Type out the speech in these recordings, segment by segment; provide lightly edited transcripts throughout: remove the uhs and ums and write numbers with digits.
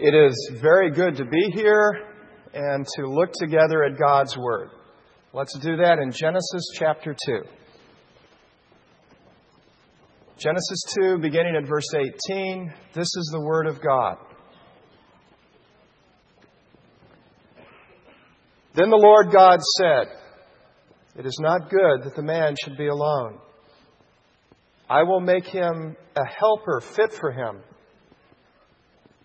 It is very good to be here and to look together at God's Word. Let's do that in Genesis chapter 2. Genesis 2, beginning at verse 18, this is the Word of God. Then the Lord God said, "It is not good that the man should be alone. I will make him a helper fit for him."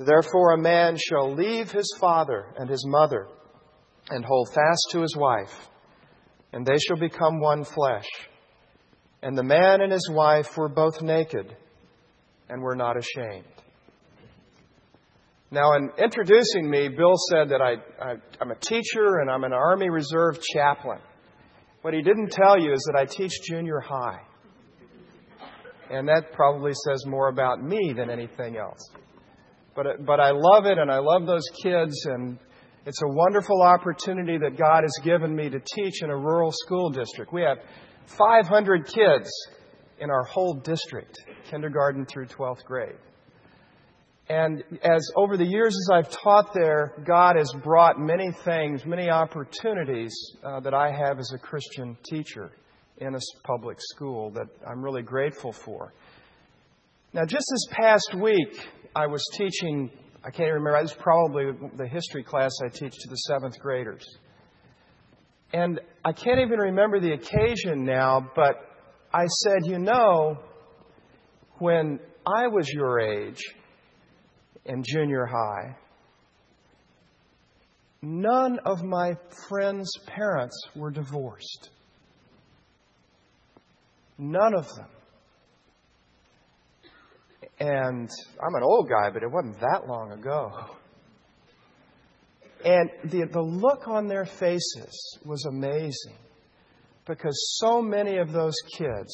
Therefore a man shall leave his father and his mother and hold fast to his wife, and they shall become one flesh. And the man and his wife were both naked and were not ashamed." Now, in introducing me, Bill said that I'm a teacher and I'm an Army Reserve chaplain. What he didn't tell you is that I teach junior high. And that probably says more about me than anything else. But I love it, and I love those kids, and it's a wonderful opportunity that God has given me to teach in a rural school district. We have 500 kids in our whole district, kindergarten through 12th grade. And as over the years as I've taught there, God has brought many things, many opportunities that I have as a Christian teacher in a public school that I'm really grateful for. Now, just this past week, I was teaching, I can't remember, it was probably the history class I teach to the seventh graders. And I can't even remember the occasion now, but I said, you know, when I was your age in junior high, none of my friends' parents were divorced. None of them. And I'm an old guy, but it wasn't that long ago. And the look on their faces was amazing, because so many of those kids,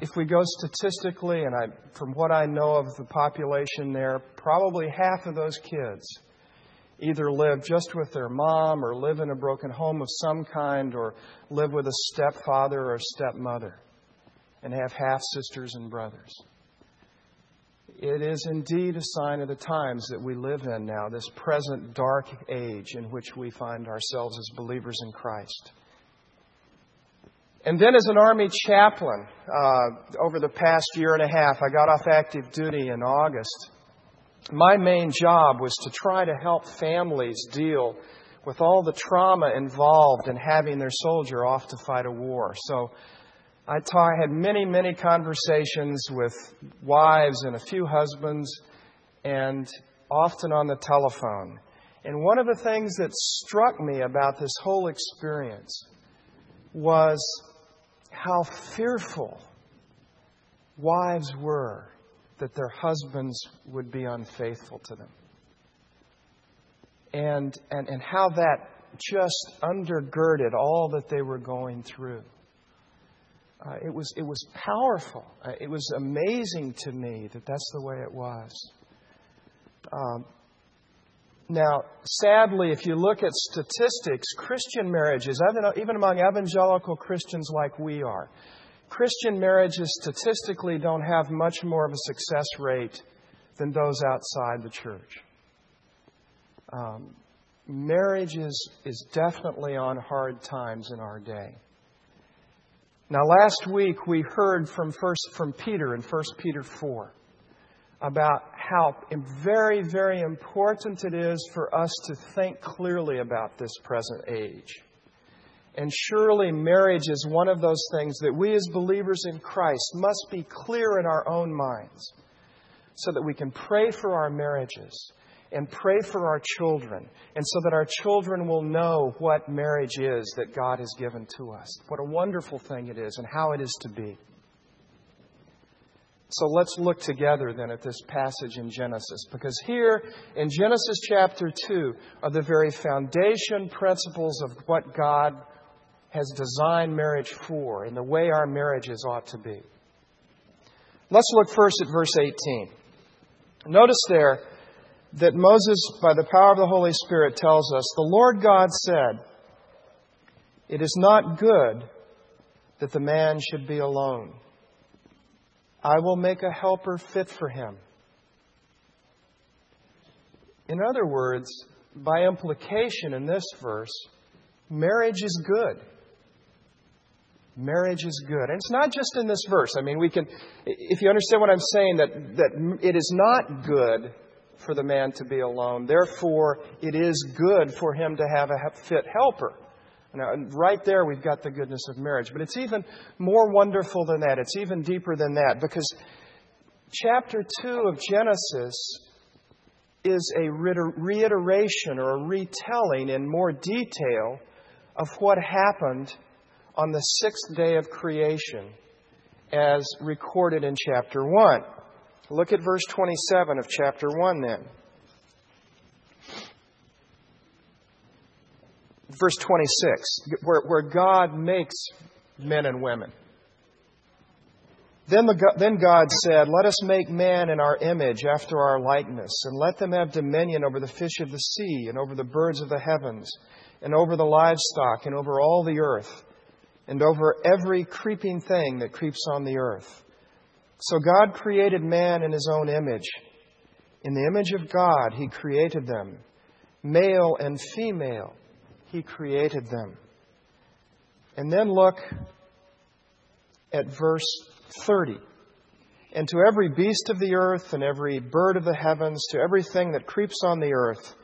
if we go statistically, and from what I know of the population there, probably half of those kids either live just with their mom or live in a broken home of some kind or live with a stepfather or a stepmother and have half-sisters and brothers. It is indeed a sign of the times that we live in now, this present dark age in which we find ourselves as believers in Christ. And then as an Army chaplain, over the past year and a half, I got off active duty in August. My main job was to try to help families deal with all the trauma involved in having their soldier off to fight a war. So I had many, many conversations with wives and a few husbands, and often on the telephone. And one of the things that struck me about this whole experience was how fearful wives were that their husbands would be unfaithful to them. And how that just undergirded all that they were going through. It was powerful. It was amazing to me that that's the way it was. Now, sadly, if you look at statistics, Christian marriages, even among evangelical Christians like we are, Christian marriages statistically don't have much more of a success rate than those outside the church. Marriage is definitely on hard times in our day. Now, last week we heard from Peter in 1 Peter 4 about how very, very important it is for us to think clearly about this present age. And surely marriage is one of those things that we as believers in Christ must be clear in our own minds so that we can pray for our marriages and pray for our children, and so that our children will know what marriage is that God has given to us, what a wonderful thing it is and how it is to be. So let's look together then at this passage in Genesis, because here in Genesis chapter 2 are the very foundation principles of what God has designed marriage for and the way our marriages ought to be. Let's look first at verse 18. Notice there that Moses, by the power of the Holy Spirit, tells us, "The Lord God said, it is not good that the man should be alone. I will make a helper fit for him." In other words, by implication in this verse, marriage is good. Marriage is good. And it's not just in this verse. I mean, we can, if you understand what I'm saying, that it is not good for the man to be alone. Therefore, it is good for him to have a fit helper. Now, right there, we've got the goodness of marriage. But it's even more wonderful than that. It's even deeper than that, because chapter 2 of Genesis is a reiteration or a retelling in more detail of what happened on the sixth day of creation as recorded in chapter 1. Look at verse 27 of chapter 1 then. Verse 26, where God makes men and women. Then God said, "Let us make man in our image after our likeness, and let them have dominion over the fish of the sea, and over the birds of the heavens, and over the livestock, and over all the earth, and over every creeping thing that creeps on the earth." So God created man in his own image. In the image of God, he created them. Male and female, he created them. And then look at verse 30. "And to every beast of the earth and every bird of the heavens, to everything that creeps on the earth,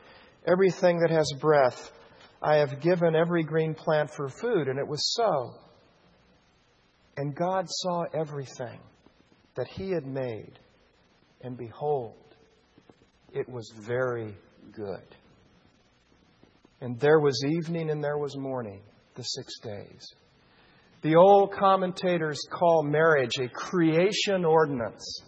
everything that has breath, I have given every green plant for food." And it was so. And God saw everything that he had made, and behold, it was very good. And there was evening and there was morning, the 6 days. The old commentators call marriage a creation ordinance.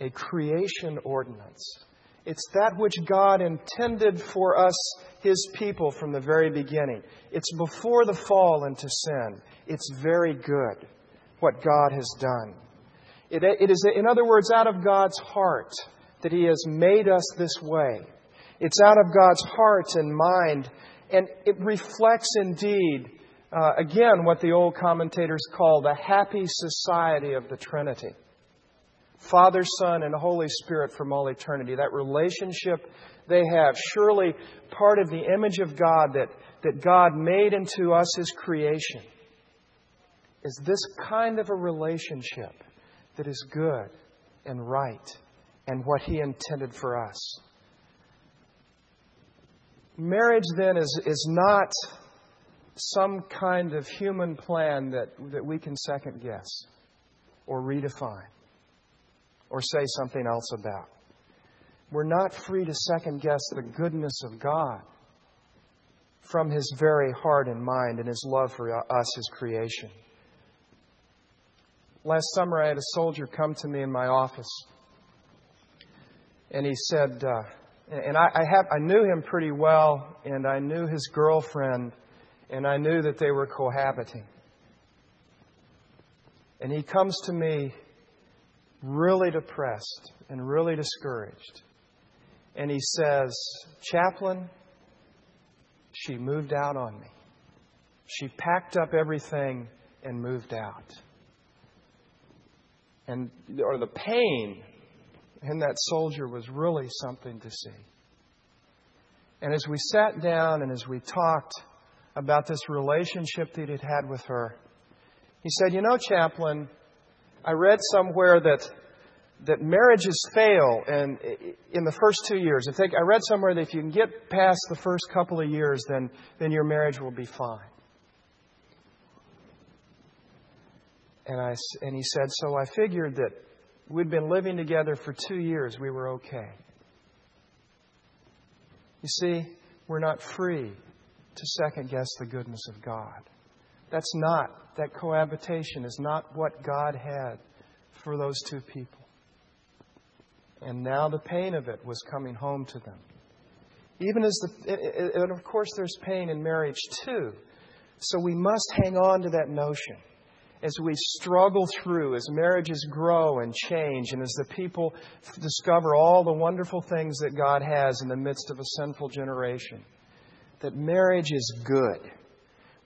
A creation ordinance. It's that which God intended for us, his people, from the very beginning. It's before the fall into sin. It's very good what God has done. It is, in other words, out of God's heart that he has made us this way. It's out of God's heart and mind, and it reflects indeed, again, what the old commentators call the happy society of the Trinity. Father, Son, and Holy Spirit from all eternity. That relationship they have, surely part of the image of God that God made into us, his creation, is this kind of a relationship that is good and right and what he intended for us. Marriage, then, is not some kind of human plan that we can second guess or redefine or say something else about. We're not free to second guess the goodness of God from his very heart and mind and his love for us, his creation. Last summer, I had a soldier come to me in my office, and he said, I knew him pretty well, and I knew his girlfriend, and I knew that they were cohabiting. And he comes to me really depressed and really discouraged, and he says, "Chaplain, she moved out on me. She packed up everything and moved out." Or the pain in that soldier was really something to see. And as we sat down and as we talked about this relationship that he'd had with her, he said, "You know, Chaplain, I read somewhere that that marriages fail in the first 2 years. I read somewhere that if you can get past the first couple of years, then your marriage will be fine. And he said, so I figured that we'd been living together for 2 years. We were okay. You see, we're not free to second-guess the goodness of God. That cohabitation is not what God had for those two people. And now the pain of it was coming home to them. And of course there's pain in marriage too. So we must hang on to that notion. As we struggle through, as marriages grow and change, and as the people discover all the wonderful things that God has in the midst of a sinful generation, that marriage is good.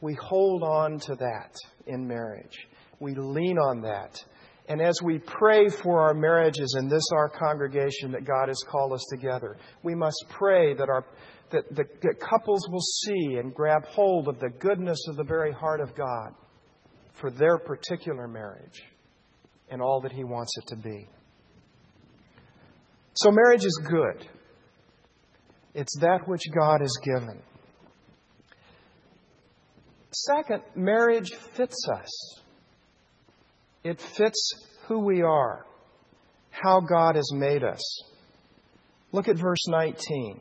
We hold on to that in marriage. We lean on that. And as we pray for our marriages in this, our congregation that God has called us together, we must pray that couples will see and grab hold of the goodness of the very heart of God for their particular marriage and all that He wants it to be. So marriage is good. It's that which God has given. Second, marriage fits us. It fits who we are, how God has made us. Look at verse 19.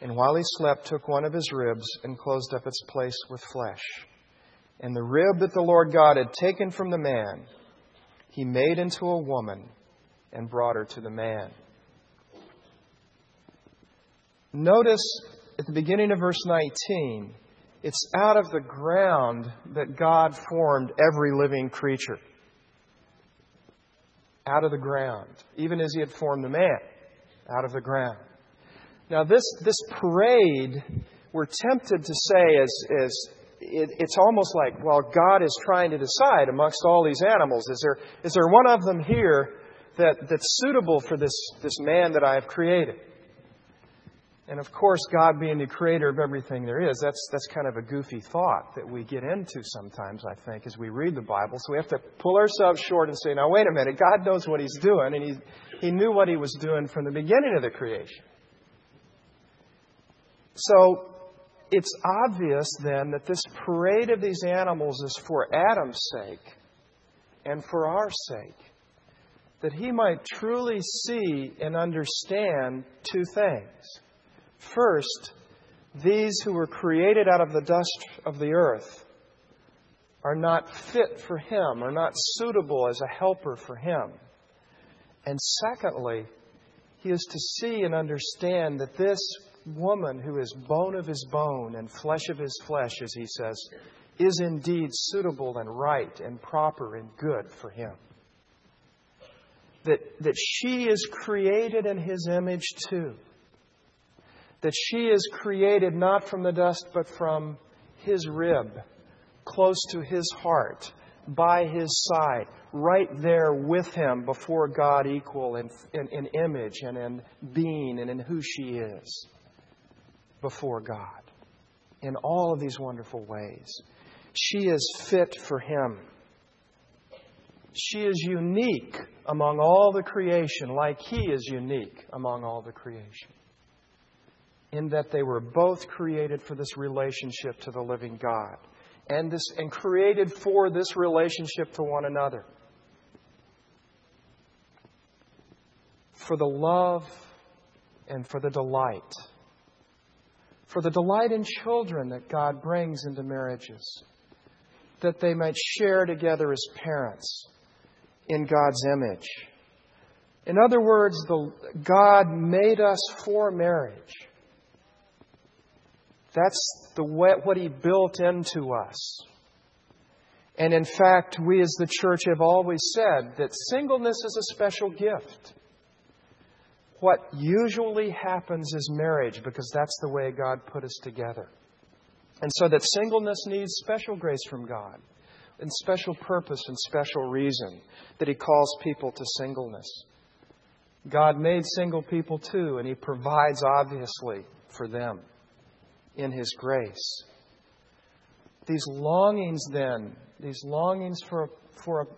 And while he slept, took one of his ribs and closed up its place with flesh. And the rib that the Lord God had taken from the man, He made into a woman and brought her to the man. Notice at the beginning of verse 19, it's out of the ground that God formed every living creature. Out of the ground, even as He had formed the man, out of the ground. Now, this parade, we're tempted to say it's almost like, well, God is trying to decide amongst all these animals, is there one of them here that's suitable for this man that I have created? And of course, God being the creator of everything there is, that's kind of a goofy thought that we get into sometimes, I think, as we read the Bible. So we have to pull ourselves short and say, now, wait a minute, God knows what He's doing, and He knew what He was doing from the beginning of the creation. So it's obvious then that this parade of these animals is for Adam's sake and for our sake, that he might truly see and understand two things. First, these who were created out of the dust of the earth are not fit for him, are not suitable as a helper for him. And secondly, he is to see and understand that this woman who is bone of his bone and flesh of his flesh, as he says, is indeed suitable and right and proper and good for him. That she is created in His image too. That she is created not from the dust but from His rib, close to His heart, by His side, right there with Him before God, equal in image and in being and in who she is before God in all of these wonderful ways. She is fit for Him. She is unique among all the creation, like He is unique among all the creation, in that they were both created for this relationship to the living God and created for this relationship to one another. For the love and for the delight. For the delight in children that God brings into marriages, that they might share together as parents in God's image. In other words, God made us for marriage. That's what He built into us. And in fact, we as the church have always said that singleness is a special gift. What usually happens is marriage, because that's the way God put us together. And so that singleness needs special grace from God, and special purpose and special reason that He calls people to singleness. God made single people too, and He provides obviously for them in His grace. These longings then, these longings for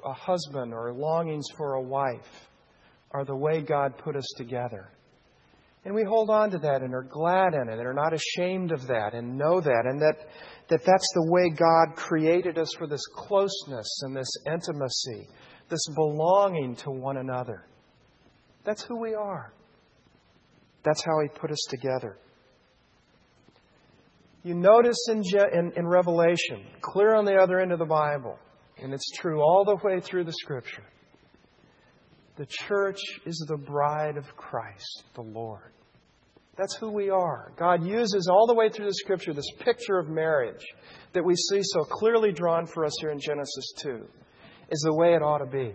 a husband or longings for a wife are the way God put us together. And we hold on to that and are glad in it and are not ashamed of that and know that. And that's the way God created us, for this closeness and this intimacy, this belonging to one another. That's who we are. That's how He put us together. You notice in Revelation, clear on the other end of the Bible, and it's true all the way through the Scripture, the church is the bride of Christ, the Lord. That's who we are. God uses all the way through the Scripture this picture of marriage that we see so clearly drawn for us here in Genesis 2 is the way it ought to be.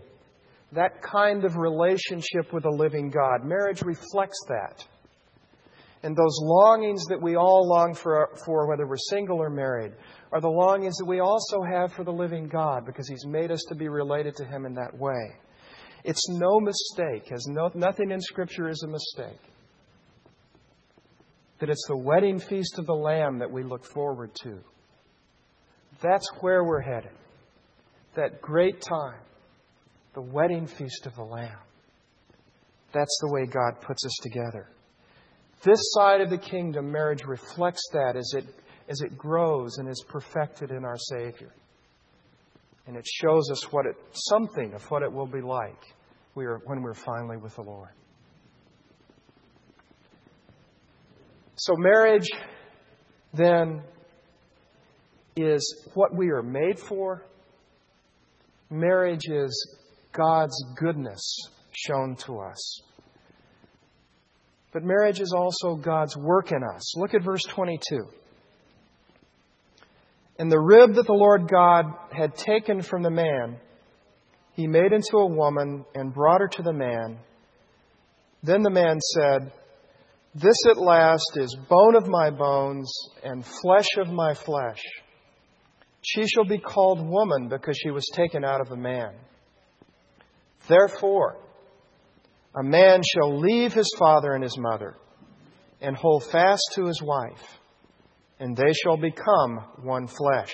That kind of relationship with a living God. Marriage reflects that. And those longings that we all long for, whether we're single or married, are the longings that we also have for the living God, because He's made us to be related to Him in that way. It's no mistake, nothing in Scripture is a mistake, that it's the wedding feast of the Lamb that we look forward to. That's where we're headed. That great time, the wedding feast of the Lamb. That's the way God puts us together. This side of the kingdom, marriage reflects that as it grows and is perfected in our Savior. And it shows us something of what it will be like when we're finally with the Lord. So marriage, then, is what we are made for. Marriage is God's goodness shown to us. But marriage is also God's work in us. Look at verse 22. And the rib that the Lord God had taken from the man, He made into a woman and brought her to the man. Then the man said, "This at last is bone of my bones and flesh of my flesh. She shall be called woman, because she was taken out of a man. Therefore, a man shall leave his father and his mother and hold fast to his wife, and they shall become one flesh."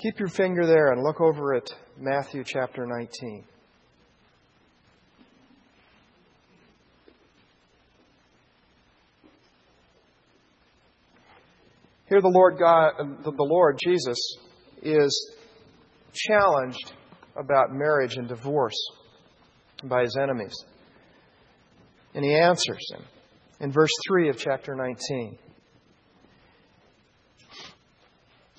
Keep your finger there and look over at Matthew chapter 19. Here the Lord Jesus is challenged about marriage and divorce by His enemies. And He answers him in verse 3 of chapter 19.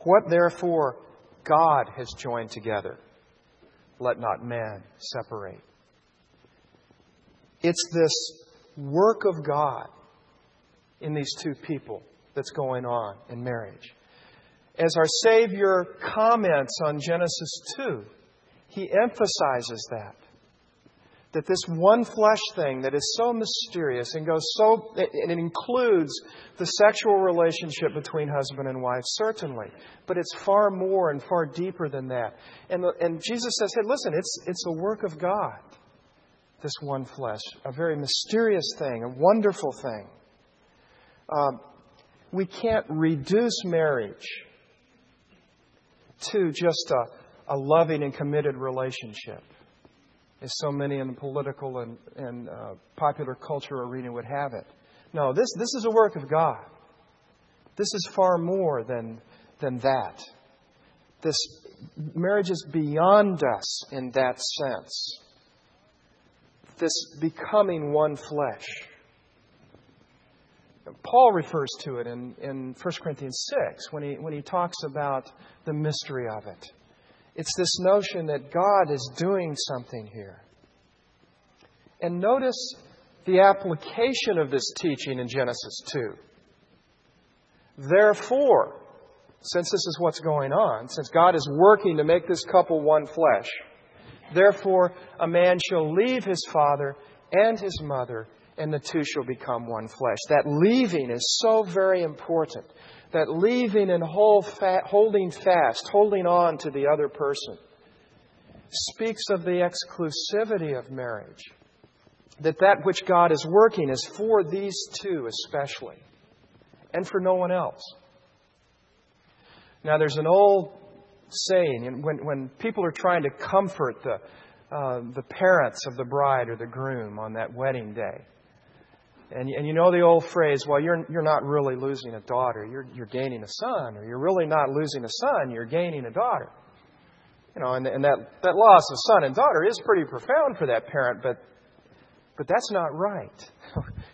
what therefore God has joined together, let not man separate." It's this work of God in these two people that's going on in marriage. As our Savior comments on Genesis 2, He emphasizes that this one flesh thing that is so mysterious and it includes the sexual relationship between husband and wife, certainly, but it's far more and far deeper than that. And Jesus says, "Hey, listen, it's the work of God, this one flesh, a very mysterious thing, a wonderful thing." We can't reduce marriage to just a loving and committed relationship, as so many in the political and popular culture arena would have it. No, this is a work of God. This is far more than that. This marriage is beyond us in that sense. This becoming one flesh. Paul refers to it in 1 Corinthians 6 when he talks about the mystery of it. It's this notion that God is doing something here. And notice the application of this teaching in Genesis 2. Therefore, since this is what's going on, since God is working to make this couple one flesh, therefore a man shall leave his father and his mother, and the two shall become one flesh. That leaving is so very important. That leaving and holding fast, holding on to the other person, speaks of the exclusivity of marriage. That which God is working is for these two especially, and for no one else. Now, there's an old saying, and when people are trying to comfort the parents of the bride or the groom on that wedding day, and you know the old phrase, well, you're not really losing a daughter, you're gaining a son, or you're really not losing a son, you're gaining a daughter. You know, and that loss of son and daughter is pretty profound for that parent, but that's not right.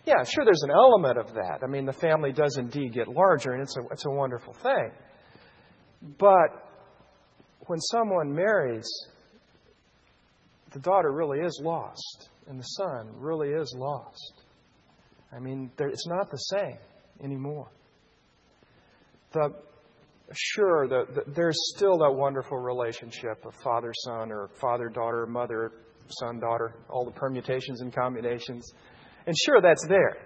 Yeah, sure, there's an element of that. I mean, the family does indeed get larger, and it's a wonderful thing. But when someone marries, the daughter really is lost, and the son really is lost. I mean, it's not the same anymore. There's still that wonderful relationship of father-son, or father-daughter, mother-son-daughter, all the permutations and combinations. And sure, that's there,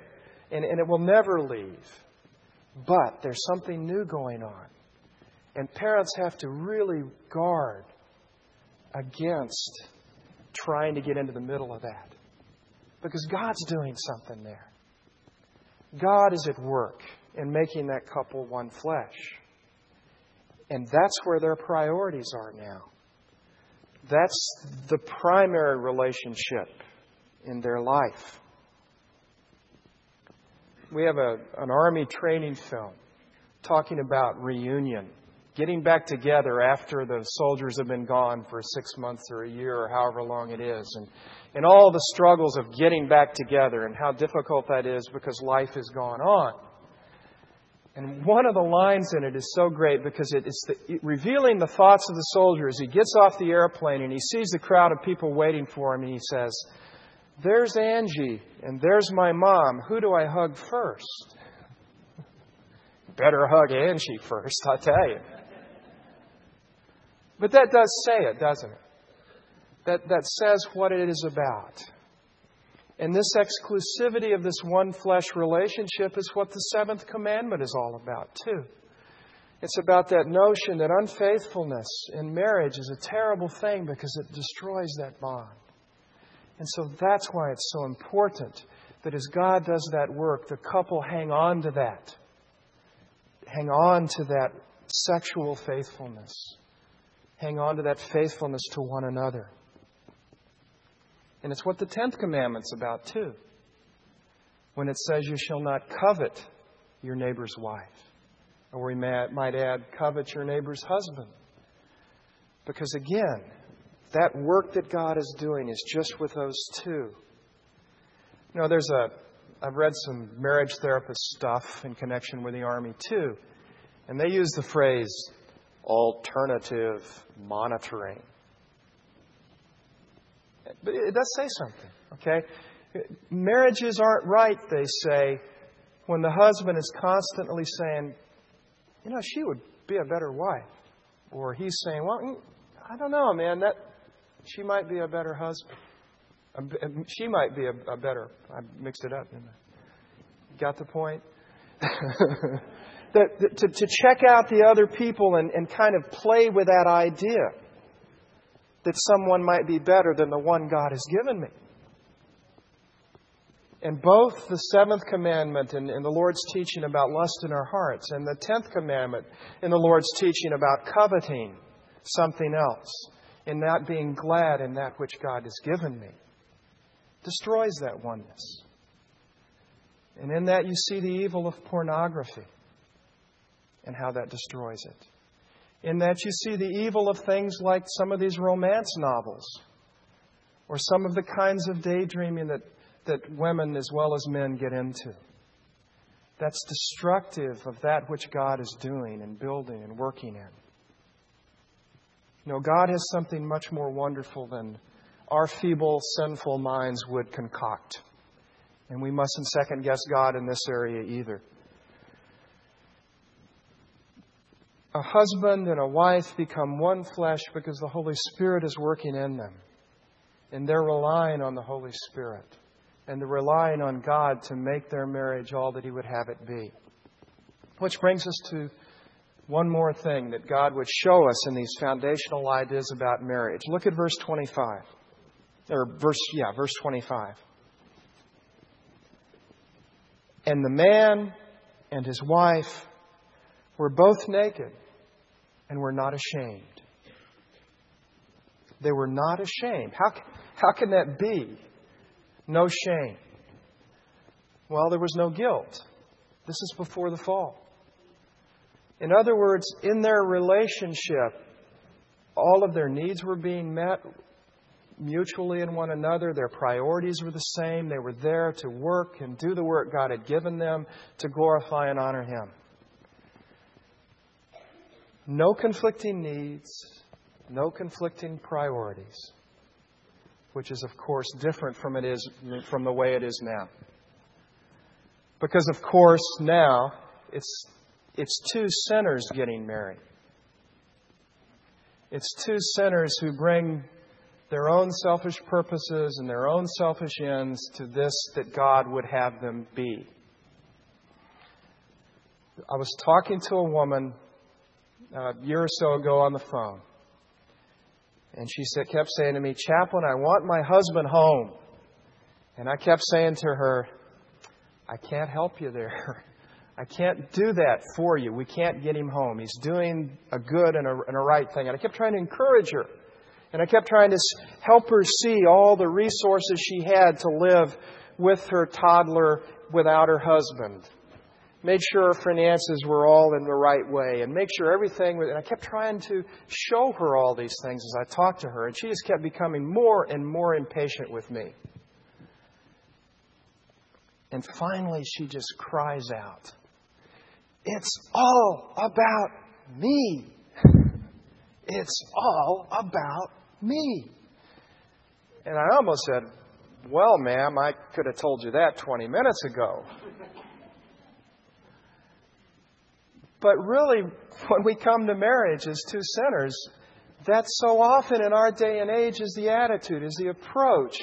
and it will never leave. But there's something new going on. And parents have to really guard against trying to get into the middle of that. Because God's doing something there. God is at work in making that couple one flesh. And that's where their priorities are now. That's the primary relationship in their life. We have an Army training film talking about reunion. Getting back together after the soldiers have been gone for 6 months or a year or however long it is. And all the struggles of getting back together and how difficult that is because life has gone on. And one of the lines in it is so great because it's revealing the thoughts of the soldier as he gets off the airplane and he sees the crowd of people waiting for him and he says, "There's Angie and there's my mom. Who do I hug first?" Better hug Angie first, I tell you. But that does say it, doesn't it? That says what it is about. And this exclusivity of this one flesh relationship is what the seventh commandment is all about, too. It's about that notion that unfaithfulness in marriage is a terrible thing because it destroys that bond. And so that's why it's so important that as God does that work, the couple hang on to that. Hang on to that sexual faithfulness. Hang on to that faithfulness to one another. And it's what the 10th commandment's about too. When it says you shall not covet your neighbor's wife. Or we might add, covet your neighbor's husband. Because again, that work that God is doing is just with those two. You know, I've read some marriage therapist stuff in connection with the Army, too. And they use the phrase, alternative monitoring. But it does say something, okay? Marriages aren't right, they say, when the husband is constantly saying, you know, she would be a better wife. Or he's saying, well, I don't know, man, she might be a better husband. She might be a better... I mixed it up, didn't I? Got the point? To check out the other people and kind of play with that idea that someone might be better than the one God has given me. And both the seventh commandment and the Lord's teaching about lust in our hearts and the 10th commandment and the Lord's teaching about coveting something else and not being glad in that which God has given me. Destroys that oneness. And in that you see the evil of pornography and how that destroys it. in that you see the evil of things like some of these romance novels or some of the kinds of daydreaming that women as well as men get into. That's destructive of that which God is doing and building and working in. No, God has something much more wonderful than our feeble, sinful minds would concoct. And we mustn't second-guess God in this area either. A husband and a wife become one flesh because the Holy Spirit is working in them. And they're relying on the Holy Spirit. And they're relying on God to make their marriage all that He would have it be. Which brings us to one more thing that God would show us in these foundational ideas about marriage. Look at verse 25. Verse 25. And the man and his wife were both naked and were not ashamed. They were not ashamed. How can that be? No shame. Well, there was no guilt. This is before the fall. In other words, in their relationship, all of their needs were being met mutually in one another. Their priorities were the same. They were there to work and do the work God had given them to glorify and honor Him. No conflicting needs, no conflicting priorities, which is, of course, different from the way it is now. Because, of course, now it's two sinners getting married. It's two sinners who bring their own selfish purposes and their own selfish ends to this that God would have them be. I was talking to a woman a year or so ago on the phone. And she kept saying to me, "Chaplain, I want my husband home." And I kept saying to her, "I can't help you there. I can't do that for you. We can't get him home. He's doing a good and a right thing." And I kept trying to encourage her. And I kept trying to help her see all the resources she had to live with her toddler without her husband. Made sure her finances were all in the right way. And make sure everything was... And I kept trying to show her all these things as I talked to her. And she just kept becoming more and more impatient with me. And finally, she just cries out, "It's all about me. It's all about me." And I almost said, "Well, ma'am, I could have told you that 20 minutes ago." But really, when we come to marriage as two sinners, that so often in our day and age is the attitude, is the approach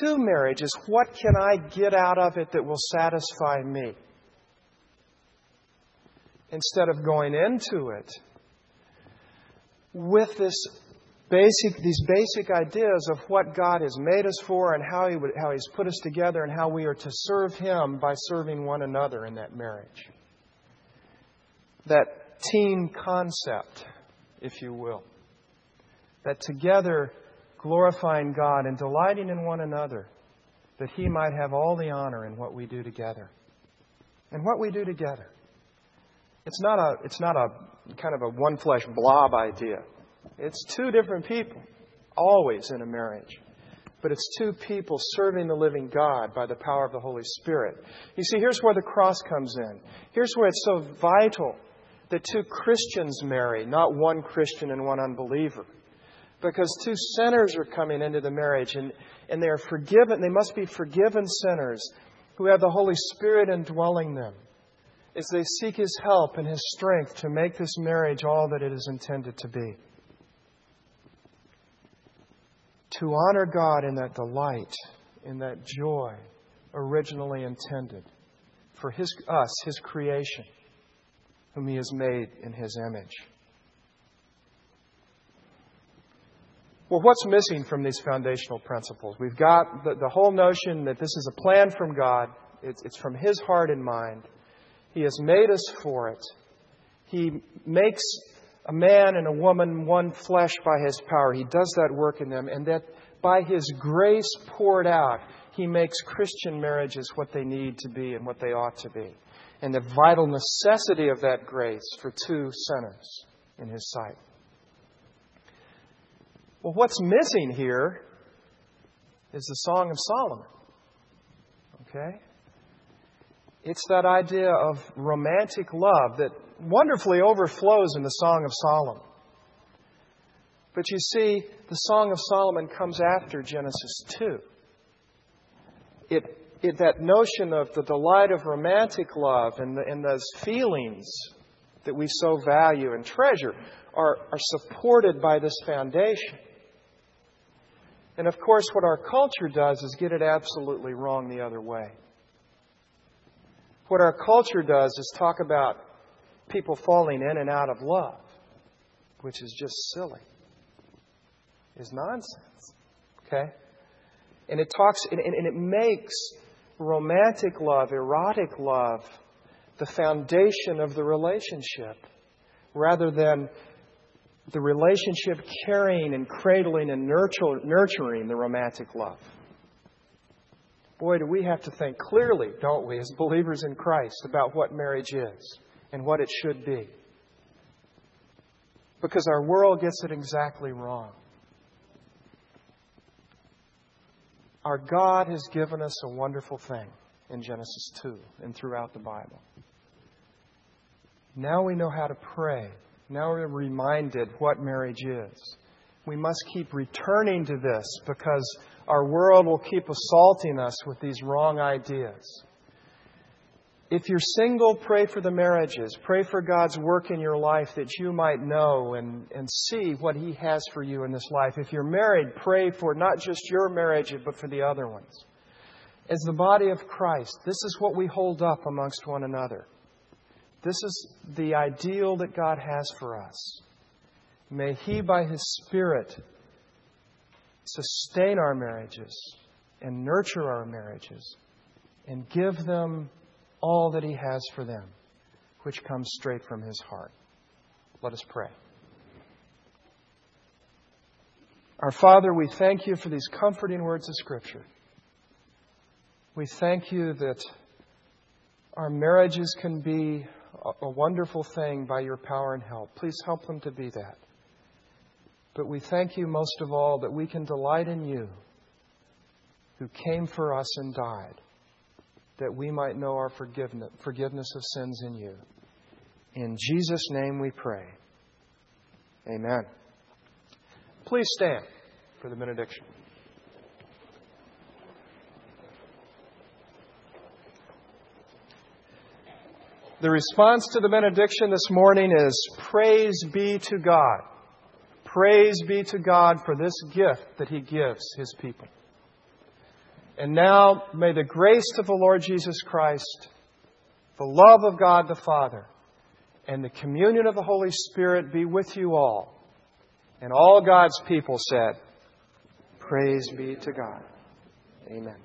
to marriage, is what can I get out of it that will satisfy me? Instead of going into it with these basic ideas of what God has made us for and how He's put us together and how we are to serve Him by serving one another in that marriage. That team concept, if you will. That together glorifying God and delighting in one another, that He might have all the honor in what we do together. And what we do together. It's not a kind of a one-flesh blob idea. It's two different people, always in a marriage. But it's two people serving the living God by the power of the Holy Spirit. You see, here's where the cross comes in. Here's where it's so vital that two Christians marry, not one Christian and one unbeliever. Because two sinners are coming into the marriage and they are forgiven. They must be forgiven sinners who have the Holy Spirit indwelling them as they seek His help and His strength to make this marriage all that it is intended to be. To honor God in that delight, in that joy originally intended for us, His creation, whom He has made in His image. Well, what's missing from these foundational principles? We've got the whole notion that this is a plan from God. It's from His heart and mind. He has made us for it. He makes a man and a woman one flesh by His power. He does that work in them. And that by His grace poured out, He makes Christian marriages what they need to be and what they ought to be. And the vital necessity of that grace for two sinners in his sight. Well, what's missing here is the Song of Solomon. Okay? It's that idea of romantic love that wonderfully overflows in the Song of Solomon. But you see, the Song of Solomon comes after Genesis 2. It that notion of the delight of romantic love and those feelings that we so value and treasure are supported by this foundation. And of course, what our culture does is get it absolutely wrong the other way. What our culture does is talk about people falling in and out of love, which is just silly. It's nonsense. Okay? And it talks, and it makes romantic love, erotic love, the foundation of the relationship, rather than the relationship carrying and cradling and nurturing the romantic love. Boy, do we have to think clearly, don't we, as believers in Christ, about what marriage is and what it should be. Because our world gets it exactly wrong. Our God has given us a wonderful thing in Genesis 2 and throughout the Bible. Now we know how to pray. Now we're reminded what marriage is. We must keep returning to this because our world will keep assaulting us with these wrong ideas. If you're single, pray for the marriages. Pray for God's work in your life that you might know and see what He has for you in this life. If you're married, pray for not just your marriage, but for the other ones. As the body of Christ, this is what we hold up amongst one another. This is the ideal that God has for us. May He, by His Spirit, sustain our marriages and nurture our marriages and give them all that He has for them, which comes straight from His heart. Let us pray. Our Father, we thank You for these comforting words of Scripture. We thank You that our marriages can be a wonderful thing by Your power and help. Please help them to be that. But we thank You most of all that we can delight in You, who came for us and died, that we might know our forgiveness of sins in You. In Jesus' name we pray. Amen. Please stand for the benediction. The response to the benediction this morning is, praise be to God. Praise be to God for this gift that He gives His people. And now, may the grace of the Lord Jesus Christ, the love of God the Father, and the communion of the Holy Spirit be with you all. And all God's people said, praise be to God. Amen.